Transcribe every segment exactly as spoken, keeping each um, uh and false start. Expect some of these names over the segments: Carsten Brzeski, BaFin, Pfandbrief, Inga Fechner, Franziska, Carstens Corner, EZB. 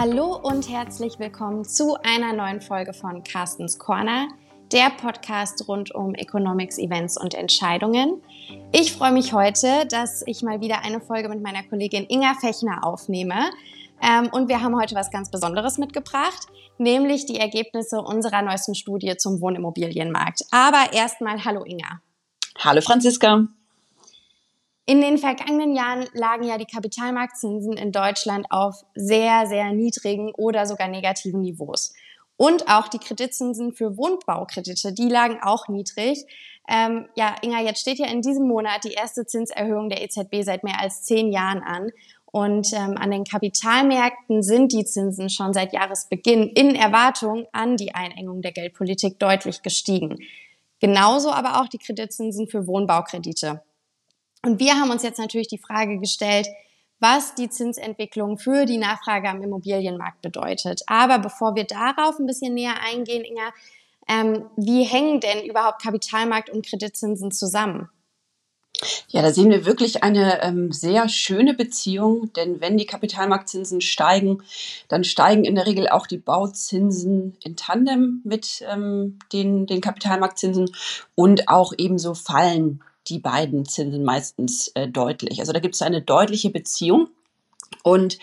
Hallo und herzlich willkommen zu einer neuen Folge von Carstens Corner, der Podcast rund um Economics, Events und Entscheidungen. Ich freue mich heute, dass ich mal wieder eine Folge mit meiner Kollegin Inga Fechner aufnehme. Und wir haben heute was ganz Besonderes mitgebracht, nämlich die Ergebnisse unserer neuesten Studie zum Wohnimmobilienmarkt. Aber erstmal hallo Inga. Hallo Franziska. In den vergangenen Jahren lagen ja die Kapitalmarktzinsen in Deutschland auf sehr, sehr niedrigen oder sogar negativen Niveaus. Und auch die Kreditzinsen für Wohnbaukredite, die lagen auch niedrig. Ähm, ja, Inga, jetzt steht ja in diesem Monat die erste Zinserhöhung der E Z B seit mehr als zehn Jahren an. Und ähm, an den Kapitalmärkten sind die Zinsen schon seit Jahresbeginn in Erwartung an die Einengung der Geldpolitik deutlich gestiegen. Genauso aber auch die Kreditzinsen für Wohnbaukredite. Und wir haben uns jetzt natürlich die Frage gestellt, was die Zinsentwicklung für die Nachfrage am Immobilienmarkt bedeutet. Aber bevor wir darauf ein bisschen näher eingehen, Inga, ähm, wie hängen denn überhaupt Kapitalmarkt und Kreditzinsen zusammen? Ja, da sehen wir wirklich eine ähm, sehr schöne Beziehung, denn wenn die Kapitalmarktzinsen steigen, dann steigen in der Regel auch die Bauzinsen in Tandem mit ähm, den, den Kapitalmarktzinsen und auch ebenso fallen die beiden Zinsen meistens äh, deutlich. Also da gibt es eine deutliche Beziehung. Und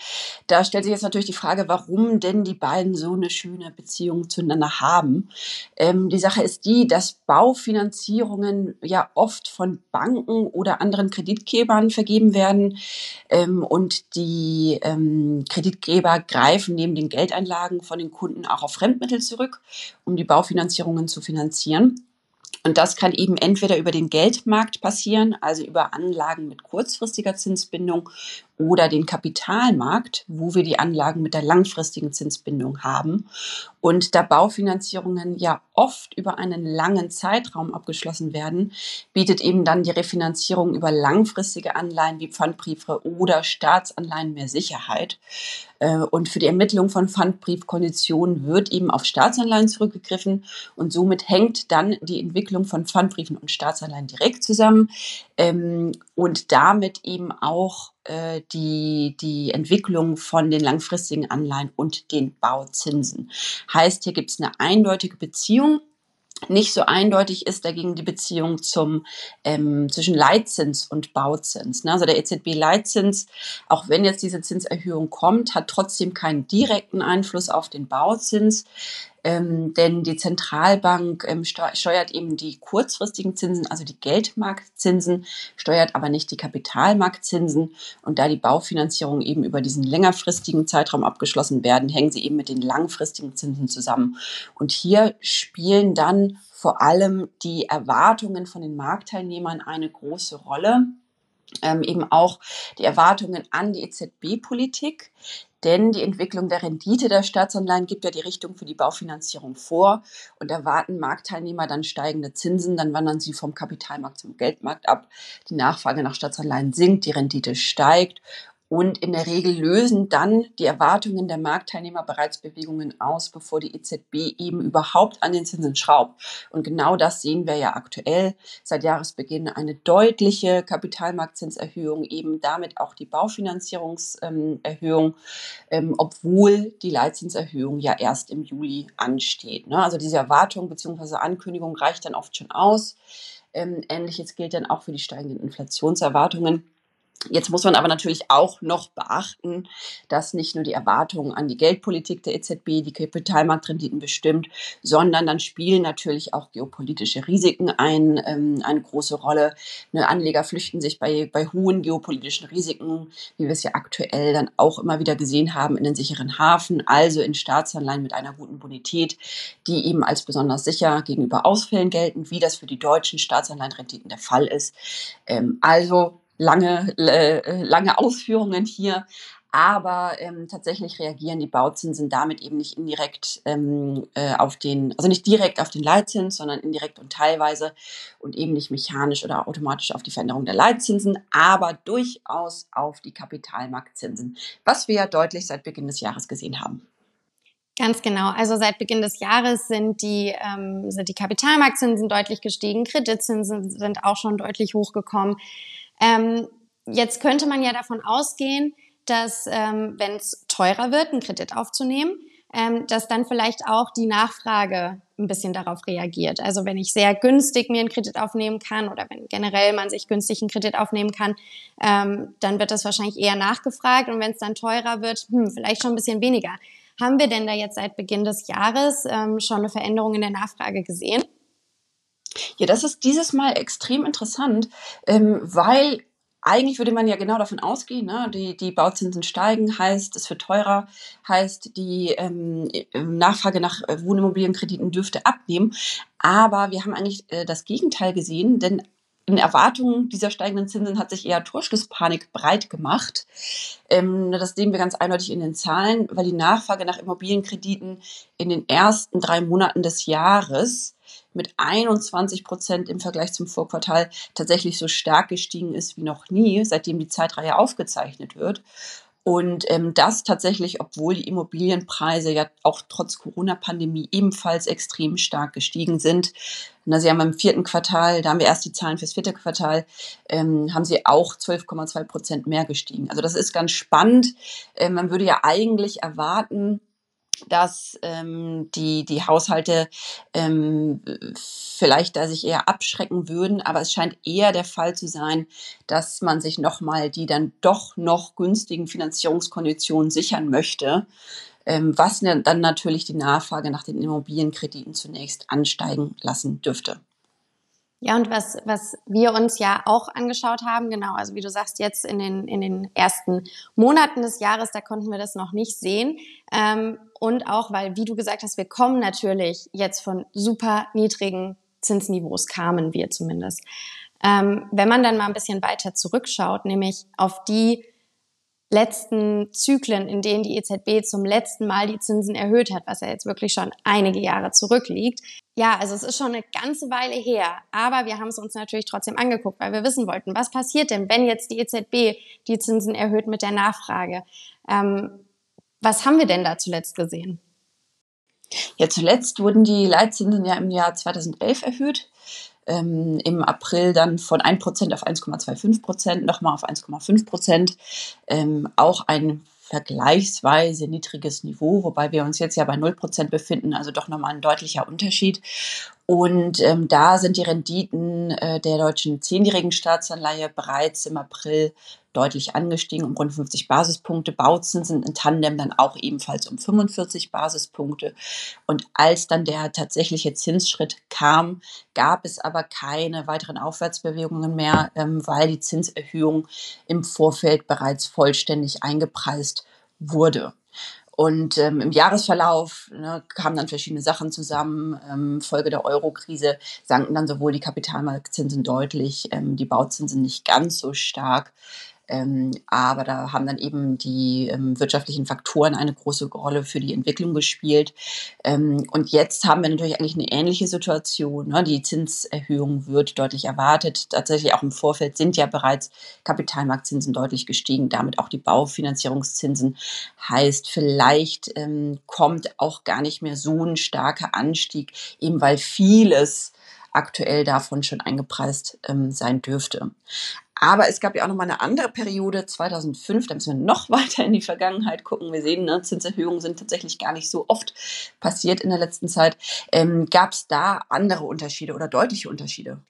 da stellt sich jetzt natürlich die Frage, warum denn die beiden so eine schöne Beziehung zueinander haben. Ähm, die Sache ist die, dass Baufinanzierungen ja oft von Banken oder anderen Kreditgebern vergeben werden. Ähm, und die ähm, Kreditgeber greifen neben den Geldeinlagen von den Kunden auch auf Fremdmittel zurück, um die Baufinanzierungen zu finanzieren. Und das kann eben entweder über den Geldmarkt passieren, also über Anlagen mit kurzfristiger Zinsbindung oder den Kapitalmarkt, wo wir die Anlagen mit der langfristigen Zinsbindung haben. Und da Baufinanzierungen ja oft über einen langen Zeitraum abgeschlossen werden, bietet eben dann die Refinanzierung über langfristige Anleihen wie Pfandbriefe oder Staatsanleihen mehr Sicherheit. Und für die Ermittlung von Pfandbriefkonditionen wird eben auf Staatsanleihen zurückgegriffen und somit hängt dann die Entwicklung von Pfandbriefen und Staatsanleihen direkt zusammen ähm, und damit eben auch äh, die, die Entwicklung von den langfristigen Anleihen und den Bauzinsen. Heißt, hier gibt es eine eindeutige Beziehung. Nicht so eindeutig ist dagegen die Beziehung zum, ähm, zwischen Leitzins und Bauzins. Ne? Also der E Z B-Leitzins, auch wenn jetzt diese Zinserhöhung kommt, hat trotzdem keinen direkten Einfluss auf den Bauzins, ähm, denn die Zentralbank ähm, steuert eben die kurzfristigen Zinsen, also die Geldmarktzinsen, steuert aber nicht die Kapitalmarktzinsen. Und da die Baufinanzierungen eben über diesen längerfristigen Zeitraum abgeschlossen werden, hängen sie eben mit den langfristigen Zinsen zusammen. Und hier spielen dann vor allem die Erwartungen von den Marktteilnehmern eine große Rolle, ähm, eben auch die Erwartungen an die E Z B-Politik, denn die Entwicklung der Rendite der Staatsanleihen gibt ja die Richtung für die Baufinanzierung vor und erwarten Marktteilnehmer dann steigende Zinsen, dann wandern sie vom Kapitalmarkt zum Geldmarkt ab, die Nachfrage nach Staatsanleihen sinkt, die Rendite steigt. Und in der Regel lösen dann die Erwartungen der Marktteilnehmer bereits Bewegungen aus, bevor die E Z B eben überhaupt an den Zinsen schraubt. Und genau das sehen wir ja aktuell. Seit Jahresbeginn eine deutliche Kapitalmarktzinserhöhung, eben damit auch die Baufinanzierungserhöhung, obwohl die Leitzinserhöhung ja erst im Juli ansteht. Also diese Erwartung bzw. Ankündigung reicht dann oft schon aus. Ähnliches gilt dann auch für die steigenden Inflationserwartungen. Jetzt muss man aber natürlich auch noch beachten, dass nicht nur die Erwartungen an die Geldpolitik der E Z B die Kapitalmarktrenditen bestimmt, sondern dann spielen natürlich auch geopolitische Risiken ein, ähm, eine große Rolle. Ne, Anleger flüchten sich bei, bei hohen geopolitischen Risiken, wie wir es ja aktuell dann auch immer wieder gesehen haben, in den sicheren Hafen, also in Staatsanleihen mit einer guten Bonität, die eben als besonders sicher gegenüber Ausfällen gelten, wie das für die deutschen Staatsanleihenrenditen der Fall ist. Ähm, also Lange, lange Ausführungen hier, aber ähm, tatsächlich reagieren die Bauzinsen damit eben nicht indirekt ähm, äh, auf den, also nicht direkt auf den Leitzins, sondern indirekt und teilweise und eben nicht mechanisch oder automatisch auf die Veränderung der Leitzinsen, aber durchaus auf die Kapitalmarktzinsen, was wir ja deutlich seit Beginn des Jahres gesehen haben. Ganz genau. Also seit Beginn des Jahres sind die, ähm, sind die Kapitalmarktzinsen deutlich gestiegen, Kreditzinsen sind auch schon deutlich hochgekommen. Ähm, jetzt könnte man ja davon ausgehen, dass ähm, wenn es teurer wird, einen Kredit aufzunehmen, ähm, dass dann vielleicht auch die Nachfrage ein bisschen darauf reagiert. Also wenn ich sehr günstig mir einen Kredit aufnehmen kann oder wenn generell man sich günstig einen Kredit aufnehmen kann, ähm, dann wird das wahrscheinlich eher nachgefragt. Und wenn es dann teurer wird, hm, vielleicht schon ein bisschen weniger. Haben wir denn da jetzt seit Beginn des Jahres ähm, schon eine Veränderung in der Nachfrage gesehen? Ja, das ist dieses Mal extrem interessant, ähm, weil eigentlich würde man ja genau davon ausgehen, ne? die, die Bauzinsen steigen, heißt es wird teurer, heißt die ähm, Nachfrage nach Wohnimmobilienkrediten dürfte abnehmen. Aber wir haben eigentlich äh, das Gegenteil gesehen, denn in Erwartungen dieser steigenden Zinsen hat sich eher Torschusspanik breit gemacht. Ähm, das sehen wir ganz eindeutig in den Zahlen, weil die Nachfrage nach Immobilienkrediten in den ersten drei Monaten des Jahres mit einundzwanzig Prozent im Vergleich zum Vorquartal tatsächlich so stark gestiegen ist wie noch nie, seitdem die Zeitreihe aufgezeichnet wird. Und ähm, das tatsächlich, obwohl die Immobilienpreise ja auch trotz Corona-Pandemie ebenfalls extrem stark gestiegen sind. Na, sie haben im vierten Quartal, da haben wir erst die Zahlen fürs vierte Quartal, ähm, haben sie auch zwölf Komma zwei Prozent mehr gestiegen. Also das ist ganz spannend. Ähm, man würde ja eigentlich erwarten, dass ähm, die, die Haushalte ähm, vielleicht da sich eher abschrecken würden. Aber es scheint eher der Fall zu sein, dass man sich nochmal die dann doch noch günstigen Finanzierungskonditionen sichern möchte, ähm, was dann natürlich die Nachfrage nach den Immobilienkrediten zunächst ansteigen lassen dürfte. Ja, und was, was wir uns ja auch angeschaut haben, genau, also wie du sagst, jetzt in den, in den ersten Monaten des Jahres, da konnten wir das noch nicht sehen. Ähm, und auch, weil, wie du gesagt hast, wir kommen natürlich jetzt von super niedrigen Zinsniveaus, kamen wir zumindest. Ähm, wenn man dann mal ein bisschen weiter zurückschaut, nämlich auf die letzten Zyklen, in denen die E Z B zum letzten Mal die Zinsen erhöht hat, was ja jetzt wirklich schon einige Jahre zurückliegt. Ja, also es ist schon eine ganze Weile her, aber wir haben es uns natürlich trotzdem angeguckt, weil wir wissen wollten, was passiert denn, wenn jetzt die E Z B die Zinsen erhöht mit der Nachfrage? Ähm, was haben wir denn da zuletzt gesehen? Ja, zuletzt wurden die Leitzinsen ja im Jahr zweitausendelf erhöht. Ähm, im April dann von ein Prozent auf eins Komma fünfundzwanzig Prozent, nochmal auf eins Komma fünf Prozent, ähm, auch ein vergleichsweise niedriges Niveau, wobei wir uns jetzt ja bei null Prozent befinden, also doch nochmal ein deutlicher Unterschied. Und ähm, da sind die Renditen äh, der deutschen zehnjährigen Staatsanleihe bereits im April deutlich angestiegen, um rund fünfzig Basispunkte. Bauzinsen in Tandem dann auch ebenfalls um fünfundvierzig Basispunkte. Und als dann der tatsächliche Zinsschritt kam, gab es aber keine weiteren Aufwärtsbewegungen mehr, ähm, weil die Zinserhöhung im Vorfeld bereits vollständig eingepreist wurde. Und ähm, im Jahresverlauf ne, kamen dann verschiedene Sachen zusammen. Ähm, Folge der Euro-Krise sanken dann sowohl die Kapitalmarktzinsen deutlich, ähm, die Bauzinsen nicht ganz so stark. Ähm, aber da haben dann eben die ähm, wirtschaftlichen Faktoren eine große Rolle für die Entwicklung gespielt. Ähm, und jetzt haben wir natürlich eigentlich eine ähnliche Situation. Ne? Die Zinserhöhung wird deutlich erwartet. Tatsächlich auch im Vorfeld sind ja bereits Kapitalmarktzinsen deutlich gestiegen, damit auch die Baufinanzierungszinsen. Heißt, vielleicht ähm, kommt auch gar nicht mehr so ein starker Anstieg, eben weil vieles aktuell davon schon eingepreist ähm, sein dürfte. Aber es gab ja auch noch mal eine andere Periode, zweitausendfünf, da müssen wir noch weiter in die Vergangenheit gucken. Wir sehen, ne, Zinserhöhungen sind tatsächlich gar nicht so oft passiert in der letzten Zeit. Ähm, gab es da andere Unterschiede oder deutliche Unterschiede?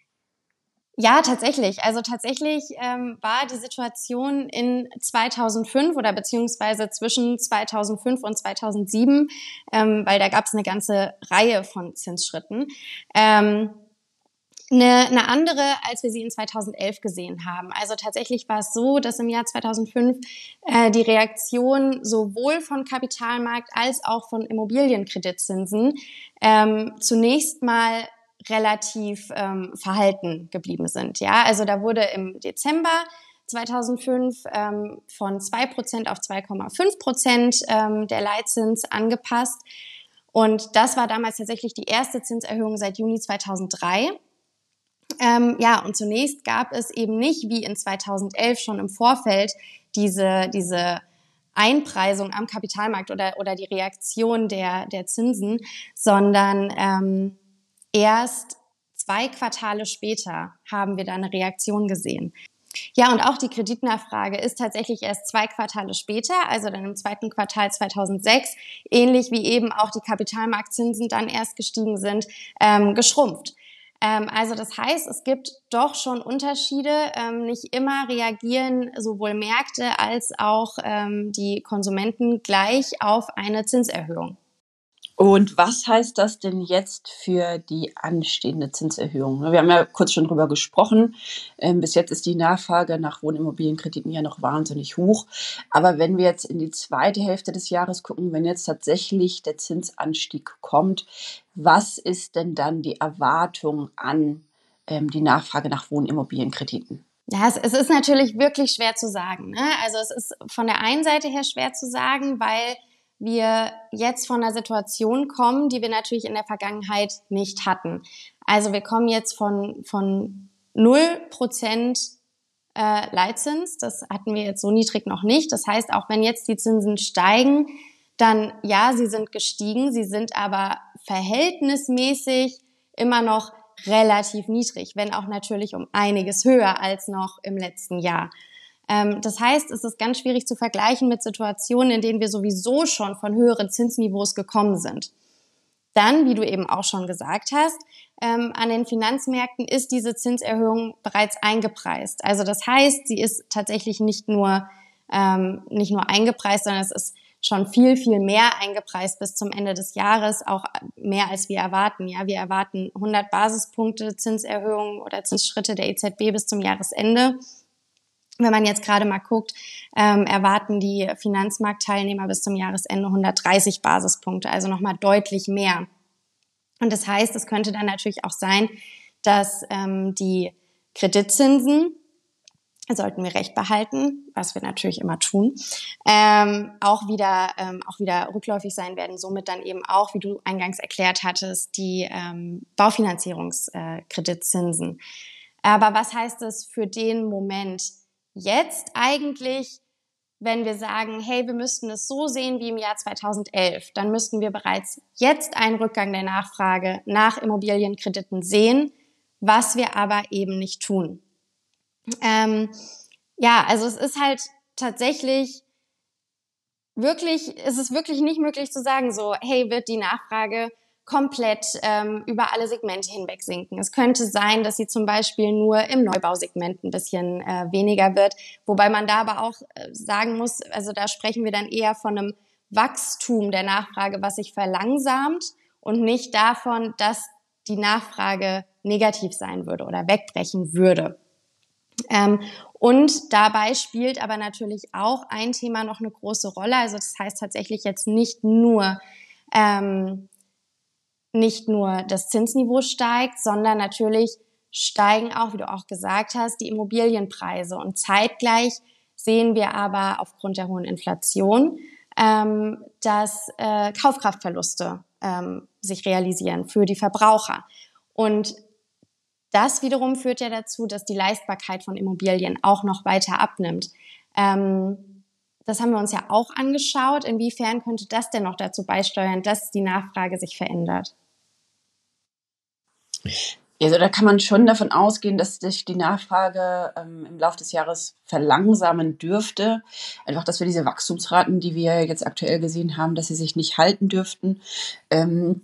Ja, tatsächlich. Also tatsächlich ähm, war die Situation in zweitausendfünf oder beziehungsweise zwischen zweitausendfünf und zweitausendsieben, ähm, weil da gab es eine ganze Reihe von Zinsschritten, ähm, Eine, eine andere, als wir sie in zweitausendelf gesehen haben. Also tatsächlich war es so, dass im Jahr zweitausendfünf äh, die Reaktion sowohl von Kapitalmarkt als auch von Immobilienkreditzinsen ähm, zunächst mal relativ ähm, verhalten geblieben sind. Ja, also da wurde im Dezember zweitausendfünf ähm, von zwei Prozent auf zwei Komma fünf Prozent ähm, der Leitzins angepasst. Und das war damals tatsächlich die erste Zinserhöhung seit Juni zweitausenddrei. Ähm, ja, und zunächst gab es eben nicht, wie in zweitausendelf schon im Vorfeld, diese, diese Einpreisung am Kapitalmarkt oder, oder die Reaktion der, der Zinsen, sondern ähm, erst zwei Quartale später haben wir da eine Reaktion gesehen. Ja, und auch die Kreditnachfrage ist tatsächlich erst zwei Quartale später, also dann im zweiten Quartal zweitausendsechs, ähnlich wie eben auch die Kapitalmarktzinsen dann erst gestiegen sind, ähm, geschrumpft. Ähm, also das heißt, es gibt doch schon Unterschiede. Ähm, nicht immer reagieren sowohl Märkte als auch ähm, die Konsumenten gleich auf eine Zinserhöhung. Und was heißt das denn jetzt für die anstehende Zinserhöhung? Wir haben ja kurz schon drüber gesprochen. Bis jetzt ist die Nachfrage nach Wohnimmobilienkrediten ja noch wahnsinnig hoch. Aber wenn wir jetzt in die zweite Hälfte des Jahres gucken, wenn jetzt tatsächlich der Zinsanstieg kommt, was ist denn dann die Erwartung an die Nachfrage nach Wohnimmobilienkrediten? Ja, es, es ist natürlich wirklich schwer zu sagen, ne? Also es ist von der einen Seite her schwer zu sagen, weil wir jetzt von einer Situation kommen, die wir natürlich in der Vergangenheit nicht hatten. Also wir kommen jetzt von von null Prozent äh, Leitzins, das hatten wir jetzt so niedrig noch nicht. Das heißt, auch wenn jetzt die Zinsen steigen, dann ja, sie sind gestiegen, sie sind aber verhältnismäßig immer noch relativ niedrig, wenn auch natürlich um einiges höher als noch im letzten Jahr. Das heißt, es ist ganz schwierig zu vergleichen mit Situationen, in denen wir sowieso schon von höheren Zinsniveaus gekommen sind. Dann, wie du eben auch schon gesagt hast, an den Finanzmärkten ist diese Zinserhöhung bereits eingepreist. Also das heißt, sie ist tatsächlich nicht nur, nicht nur eingepreist, sondern es ist schon viel, viel mehr eingepreist bis zum Ende des Jahres, auch mehr als wir erwarten. Ja, wir erwarten hundert Basispunkte Zinserhöhung oder Zinsschritte der E Z B bis zum Jahresende. Wenn man jetzt gerade mal guckt, ähm, erwarten die Finanzmarktteilnehmer bis zum Jahresende hundertdreißig Basispunkte, also nochmal deutlich mehr. Und das heißt, es könnte dann natürlich auch sein, dass ähm, die Kreditzinsen, sollten wir recht behalten, was wir natürlich immer tun, ähm, auch wieder ähm, auch wieder rückläufig sein werden, somit dann eben auch, wie du eingangs erklärt hattest, die ähm, Baufinanzierungskreditzinsen. Aber was heißt es für den Moment? Jetzt eigentlich, wenn wir sagen, hey, wir müssten es so sehen wie im Jahr zweitausendelf, dann müssten wir bereits jetzt einen Rückgang der Nachfrage nach Immobilienkrediten sehen, was wir aber eben nicht tun. Ähm, ja, also es ist halt tatsächlich wirklich, es ist wirklich nicht möglich zu sagen, so, hey, wird die Nachfrage komplett ähm, über alle Segmente hinweg sinken. Es könnte sein, dass sie zum Beispiel nur im Neubausegment ein bisschen äh, weniger wird, wobei man da aber auch äh, sagen muss, also da sprechen wir dann eher von einem Wachstum der Nachfrage, was sich verlangsamt und nicht davon, dass die Nachfrage negativ sein würde oder wegbrechen würde. Ähm, und dabei spielt aber natürlich auch ein Thema noch eine große Rolle, also das heißt tatsächlich jetzt nicht nur ähm, nicht nur das Zinsniveau steigt, sondern natürlich steigen auch, wie du auch gesagt hast, die Immobilienpreise. Und zeitgleich sehen wir aber aufgrund der hohen Inflation, ähm, dass äh, Kaufkraftverluste ähm, sich realisieren für die Verbraucher. Und das wiederum führt ja dazu, dass die Leistbarkeit von Immobilien auch noch weiter abnimmt. Ähm, Das haben wir uns ja auch angeschaut. Inwiefern könnte das denn noch dazu beisteuern, dass die Nachfrage sich verändert? Also da kann man schon davon ausgehen, dass sich die Nachfrage ähm, im Laufe des Jahres verlangsamen dürfte. Einfach, dass wir diese Wachstumsraten, die wir jetzt aktuell gesehen haben, dass sie sich nicht halten dürften. Ähm,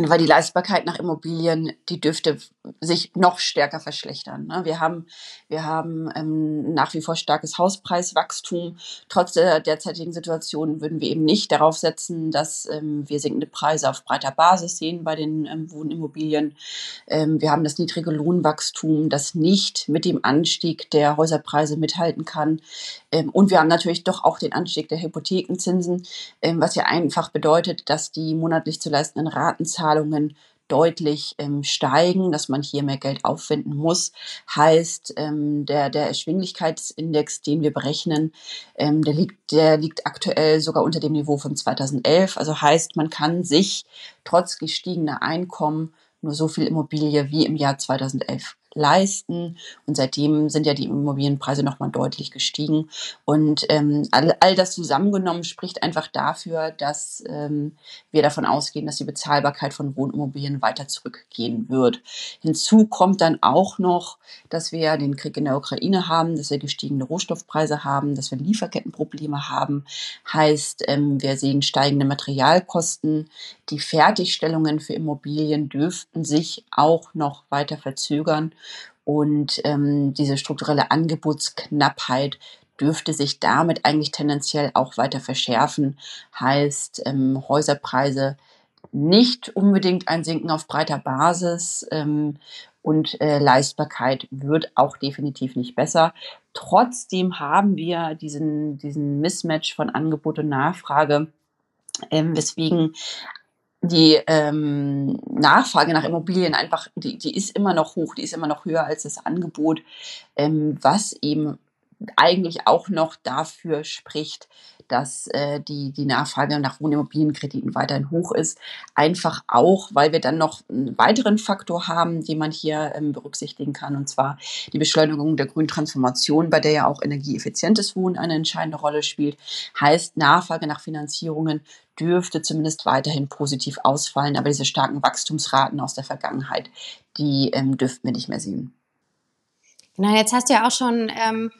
weil die Leistbarkeit nach Immobilien, die dürfte sich noch stärker verschlechtern. Wir haben, wir haben ähm, nach wie vor starkes Hauspreiswachstum. Trotz der derzeitigen Situation würden wir eben nicht darauf setzen, dass ähm, wir sinkende Preise auf breiter Basis sehen bei den ähm, Wohnimmobilien. Ähm, wir haben das niedrige Lohnwachstum, das nicht mit dem Anstieg der Häuserpreise mithalten kann. Ähm, und wir haben natürlich doch auch den Anstieg der Hypothekenzinsen, ähm, was ja einfach bedeutet, dass die monatlich zu leistenden Ratenzahlungen deutlich ähm, steigen, dass man hier mehr Geld aufwenden muss. Heißt, ähm, der, der Erschwinglichkeitsindex, den wir berechnen, ähm, der liegt, der liegt aktuell sogar unter dem Niveau von zweitausendelf. Also heißt, man kann sich trotz gestiegener Einkommen nur so viel Immobilie wie im Jahr zweitausendelf leisten. Und seitdem sind ja die Immobilienpreise nochmal deutlich gestiegen. Und ähm, all, all das zusammengenommen spricht einfach dafür, dass ähm, wir davon ausgehen, dass die Bezahlbarkeit von Wohnimmobilien weiter zurückgehen wird. Hinzu kommt dann auch noch, dass wir den Krieg in der Ukraine haben, dass wir gestiegene Rohstoffpreise haben, dass wir Lieferkettenprobleme haben. Heißt, ähm, wir sehen steigende Materialkosten. Die Fertigstellungen für Immobilien dürften sich auch noch weiter verzögern und ähm, diese strukturelle Angebotsknappheit dürfte sich damit eigentlich tendenziell auch weiter verschärfen. Heißt, ähm, Häuserpreise nicht unbedingt ein Sinken auf breiter Basis ähm, und äh, Leistbarkeit wird auch definitiv nicht besser. Trotzdem haben wir diesen, diesen Mismatch von Angebot und Nachfrage, ähm, weswegen die ähm, Nachfrage nach Immobilien einfach, die, die ist immer noch hoch, die ist immer noch höher als das Angebot, ähm, was eben eigentlich auch noch dafür spricht, dass äh, die, die Nachfrage nach Wohnimmobilienkrediten weiterhin hoch ist. Einfach auch, weil wir dann noch einen weiteren Faktor haben, den man hier ähm, berücksichtigen kann, und zwar die Beschleunigung der grünen Transformation, bei der ja auch energieeffizientes Wohnen eine entscheidende Rolle spielt. Heißt, Nachfrage nach Finanzierungen dürfte zumindest weiterhin positiv ausfallen, aber diese starken Wachstumsraten aus der Vergangenheit, die ähm, dürften wir nicht mehr sehen. Genau, jetzt hast du ja auch schon ähm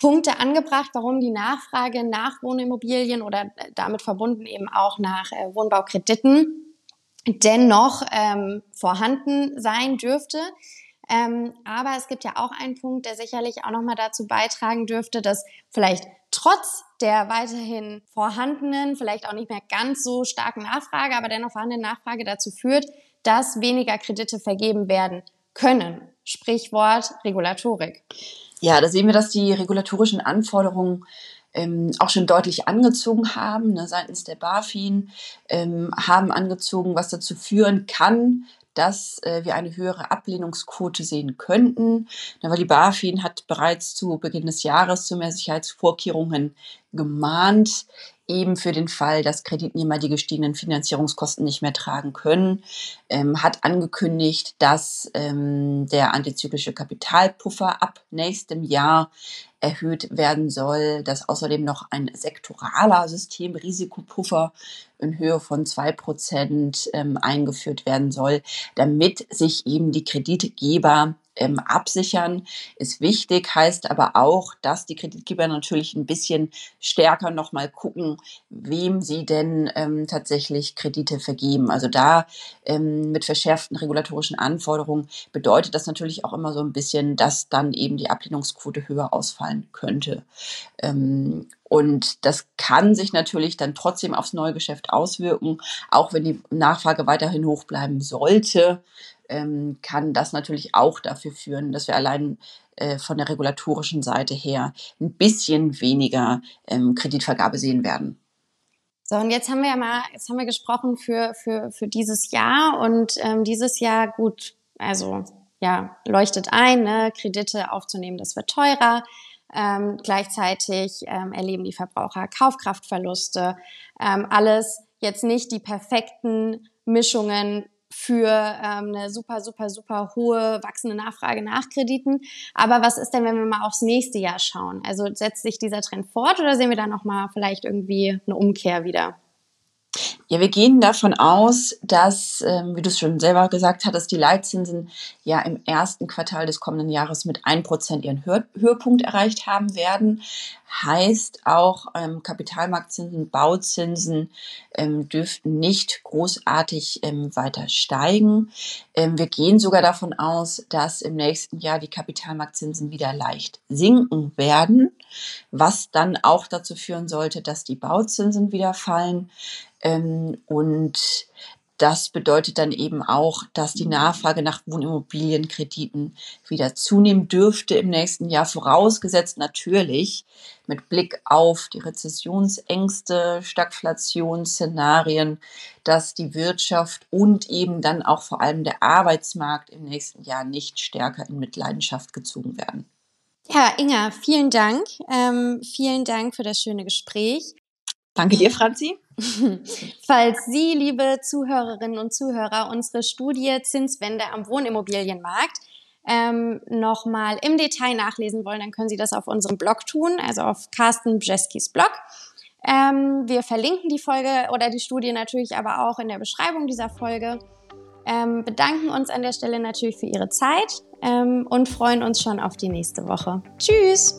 Punkte angebracht, warum die Nachfrage nach Wohnimmobilien oder damit verbunden eben auch nach äh, Wohnbaukrediten dennoch ähm, vorhanden sein dürfte. Ähm, aber es gibt ja auch einen Punkt, der sicherlich auch nochmal dazu beitragen dürfte, dass vielleicht trotz der weiterhin vorhandenen, vielleicht auch nicht mehr ganz so starken Nachfrage, aber dennoch vorhandenen Nachfrage dazu führt, dass weniger Kredite vergeben werden können. Sprichwort Regulatorik. Ja, da sehen wir, dass die regulatorischen Anforderungen ähm, auch schon deutlich angezogen haben, ne, seitens der BaFin, ähm, haben angezogen, was dazu führen kann, dass äh, wir eine höhere Ablehnungsquote sehen könnten. Na, weil die BaFin hat bereits zu Beginn des Jahres zu mehr Sicherheitsvorkehrungen gemahnt, eben für den Fall, dass Kreditnehmer die gestiegenen Finanzierungskosten nicht mehr tragen können, ähm, hat angekündigt, dass ähm, der antizyklische Kapitalpuffer ab nächstem Jahr erhöht werden soll, dass außerdem noch ein sektoraler Systemrisikopuffer in Höhe von zwei Prozent ähm, eingeführt werden soll, damit sich eben die Kreditgeber Ähm, absichern. Ist wichtig, heißt aber auch, dass die Kreditgeber natürlich ein bisschen stärker nochmal gucken, wem sie denn ähm, tatsächlich Kredite vergeben. Also da ähm, mit verschärften regulatorischen Anforderungen bedeutet das natürlich auch immer so ein bisschen, dass dann eben die Ablehnungsquote höher ausfallen könnte. Ähm, Und das kann sich natürlich dann trotzdem aufs neue Geschäft auswirken. Auch wenn die Nachfrage weiterhin hoch bleiben sollte, ähm, kann das natürlich auch dafür führen, dass wir allein äh, von der regulatorischen Seite her ein bisschen weniger ähm, Kreditvergabe sehen werden. So, und jetzt haben wir ja mal, jetzt haben wir gesprochen für, für, für dieses Jahr. Und ähm, dieses Jahr, gut, also ja, leuchtet ein, ne? Kredite aufzunehmen, das wird teurer. Ähm, gleichzeitig ähm, erleben die Verbraucher Kaufkraftverluste, ähm, alles jetzt nicht die perfekten Mischungen für ähm, eine super, super, super hohe wachsende Nachfrage nach Krediten. Aber was ist denn, wenn wir mal aufs nächste Jahr schauen? Also setzt sich dieser Trend fort oder sehen wir da nochmal vielleicht irgendwie eine Umkehr wieder? Ja, wir gehen davon aus, dass, ähm, wie du es schon selber gesagt hattest, die Leitzinsen ja im ersten Quartal des kommenden Jahres mit ein Prozent ihren Hör- Höhepunkt erreicht haben werden. Heißt auch, ähm, Kapitalmarktzinsen, Bauzinsen ähm, dürften nicht großartig ähm, weiter steigen. Ähm, wir gehen sogar davon aus, dass im nächsten Jahr die Kapitalmarktzinsen wieder leicht sinken werden, was dann auch dazu führen sollte, dass die Bauzinsen wieder fallen. Ähm, und das bedeutet dann eben auch, dass die Nachfrage nach Wohnimmobilienkrediten wieder zunehmen dürfte im nächsten Jahr, vorausgesetzt natürlich mit Blick auf die Rezessionsängste, Stagflationsszenarien, dass die Wirtschaft und eben dann auch vor allem der Arbeitsmarkt im nächsten Jahr nicht stärker in Mitleidenschaft gezogen werden. Ja, Inga, vielen Dank. Ähm, vielen Dank für das schöne Gespräch. Danke dir, Franzi. Falls Sie, liebe Zuhörerinnen und Zuhörer, unsere Studie Zinswende am Wohnimmobilienmarkt ähm, nochmal im Detail nachlesen wollen, dann können Sie das auf unserem Blog tun, also auf Carsten Brzeskis Blog. Ähm, wir verlinken die Folge oder die Studie natürlich aber auch in der Beschreibung dieser Folge. Ähm, bedanken uns an der Stelle natürlich für Ihre Zeit ähm, und freuen uns schon auf die nächste Woche. Tschüss!